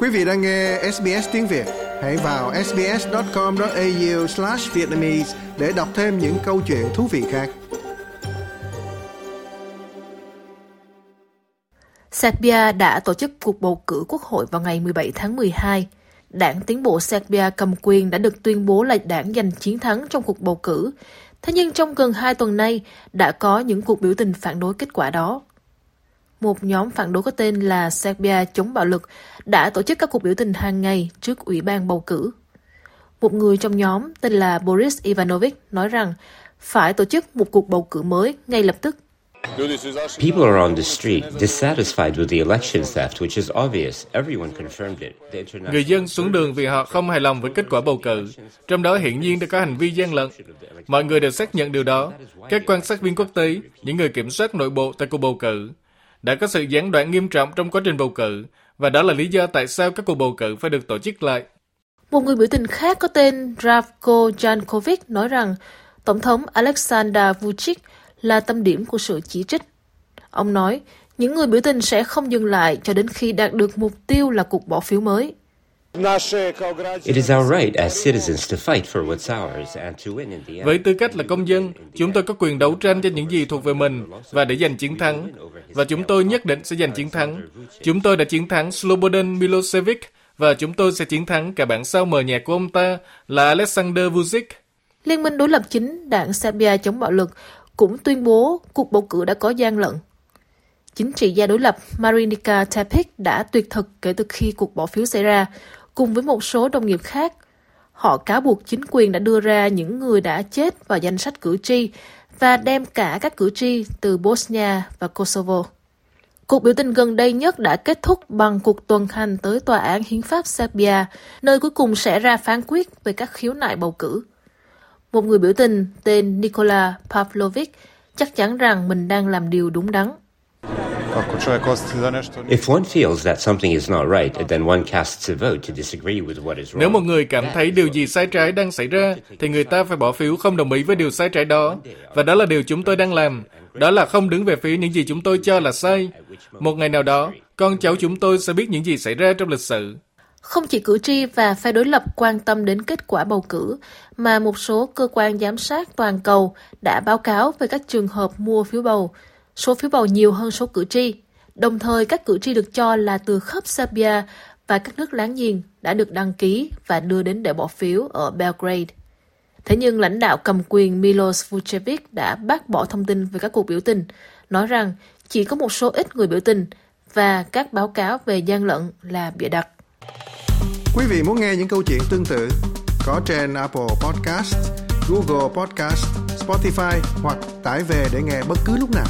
Quý vị đang nghe SBS Tiếng Việt, hãy vào sbs.com.au/vietnamese để đọc thêm những câu chuyện thú vị khác. Serbia đã tổ chức cuộc bầu cử quốc hội vào ngày 17 tháng 12. Đảng tiến bộ Serbia cầm quyền đã được tuyên bố là đảng giành chiến thắng trong cuộc bầu cử. Thế nhưng trong gần 2 tuần nay đã có những cuộc biểu tình phản đối kết quả đó. Một nhóm phản đối có tên là Serbia chống bạo lực đã tổ chức các cuộc biểu tình hàng ngày trước Ủy ban bầu cử. Một người trong nhóm tên là Boris Ivanovic nói rằng phải tổ chức một cuộc bầu cử mới ngay lập tức. People are on the street dissatisfied with the election theft, which is obvious. Everyone confirmed it. Người dân xuống đường vì họ không hài lòng với kết quả bầu cử, trong đó hiển nhiên đã có hành vi gian lận. Mọi người đều xác nhận điều đó. Các quan sát viên quốc tế, những người kiểm soát nội bộ tại cuộc bầu cử, đã có sự gián đoạn nghiêm trọng trong quá trình bầu cử, và đó là lý do tại sao các cuộc bầu cử phải được tổ chức lại. Một người biểu tình khác có tên Ravko Jankovic nói rằng Tổng thống Aleksandar Vučić là tâm điểm của sự chỉ trích. Ông nói, những người biểu tình sẽ không dừng lại cho đến khi đạt được mục tiêu là cuộc bỏ phiếu mới. Với tư cách là công dân, chúng tôi có quyền đấu tranh cho những gì thuộc về mình và để giành chiến thắng. Và chúng tôi nhất định sẽ giành chiến thắng. Chúng tôi đã chiến thắng Slobodan Milosevic và chúng tôi sẽ chiến thắng cả bản sao mờ nhạt của ông ta là Aleksandar Vučić. Liên minh đối lập chính đảng Serbia chống bạo lực cũng tuyên bố cuộc bầu cử đã có gian lận. Chính trị gia đối lập Marinica Tapic đã tuyệt thực kể từ khi cuộc bỏ phiếu xảy ra, cùng với một số đồng nghiệp khác. Họ cáo buộc chính quyền đã đưa ra những người đã chết vào danh sách cử tri và đem cả các cử tri từ Bosnia và Kosovo. Cuộc biểu tình gần đây nhất đã kết thúc bằng cuộc tuần hành tới Tòa án Hiến pháp Serbia, nơi cuối cùng sẽ ra phán quyết về các khiếu nại bầu cử. Một người biểu tình tên Nikola Pavlovich chắc chắn rằng mình đang làm điều đúng đắn. Nếu một người cảm thấy điều gì sai trái đang xảy ra, thì người ta phải bỏ phiếu không đồng ý với điều sai trái đó. Và đó là điều chúng tôi đang làm. Đó là không đứng về phía những gì chúng tôi cho là sai. Một ngày nào đó, con cháu chúng tôi sẽ biết những gì xảy ra trong lịch sử. Không chỉ cử tri và phe đối lập quan tâm đến kết quả bầu cử, mà một số cơ quan giám sát toàn cầu đã báo cáo về các trường hợp mua phiếu bầu. Số phiếu bầu nhiều hơn số cử tri. Đồng thời, các cử tri được cho là từ khắp Serbia và các nước láng giềng đã được đăng ký và đưa đến để bỏ phiếu ở Belgrade. Thế nhưng lãnh đạo cầm quyền Milos Vucevic đã bác bỏ thông tin về các cuộc biểu tình, nói rằng chỉ có một số ít người biểu tình và các báo cáo về gian lận là bịa đặt. Quý vị muốn nghe những câu chuyện tương tự có trên Apple Podcast, Google Podcast, Spotify hoặc tải về để nghe bất cứ lúc nào.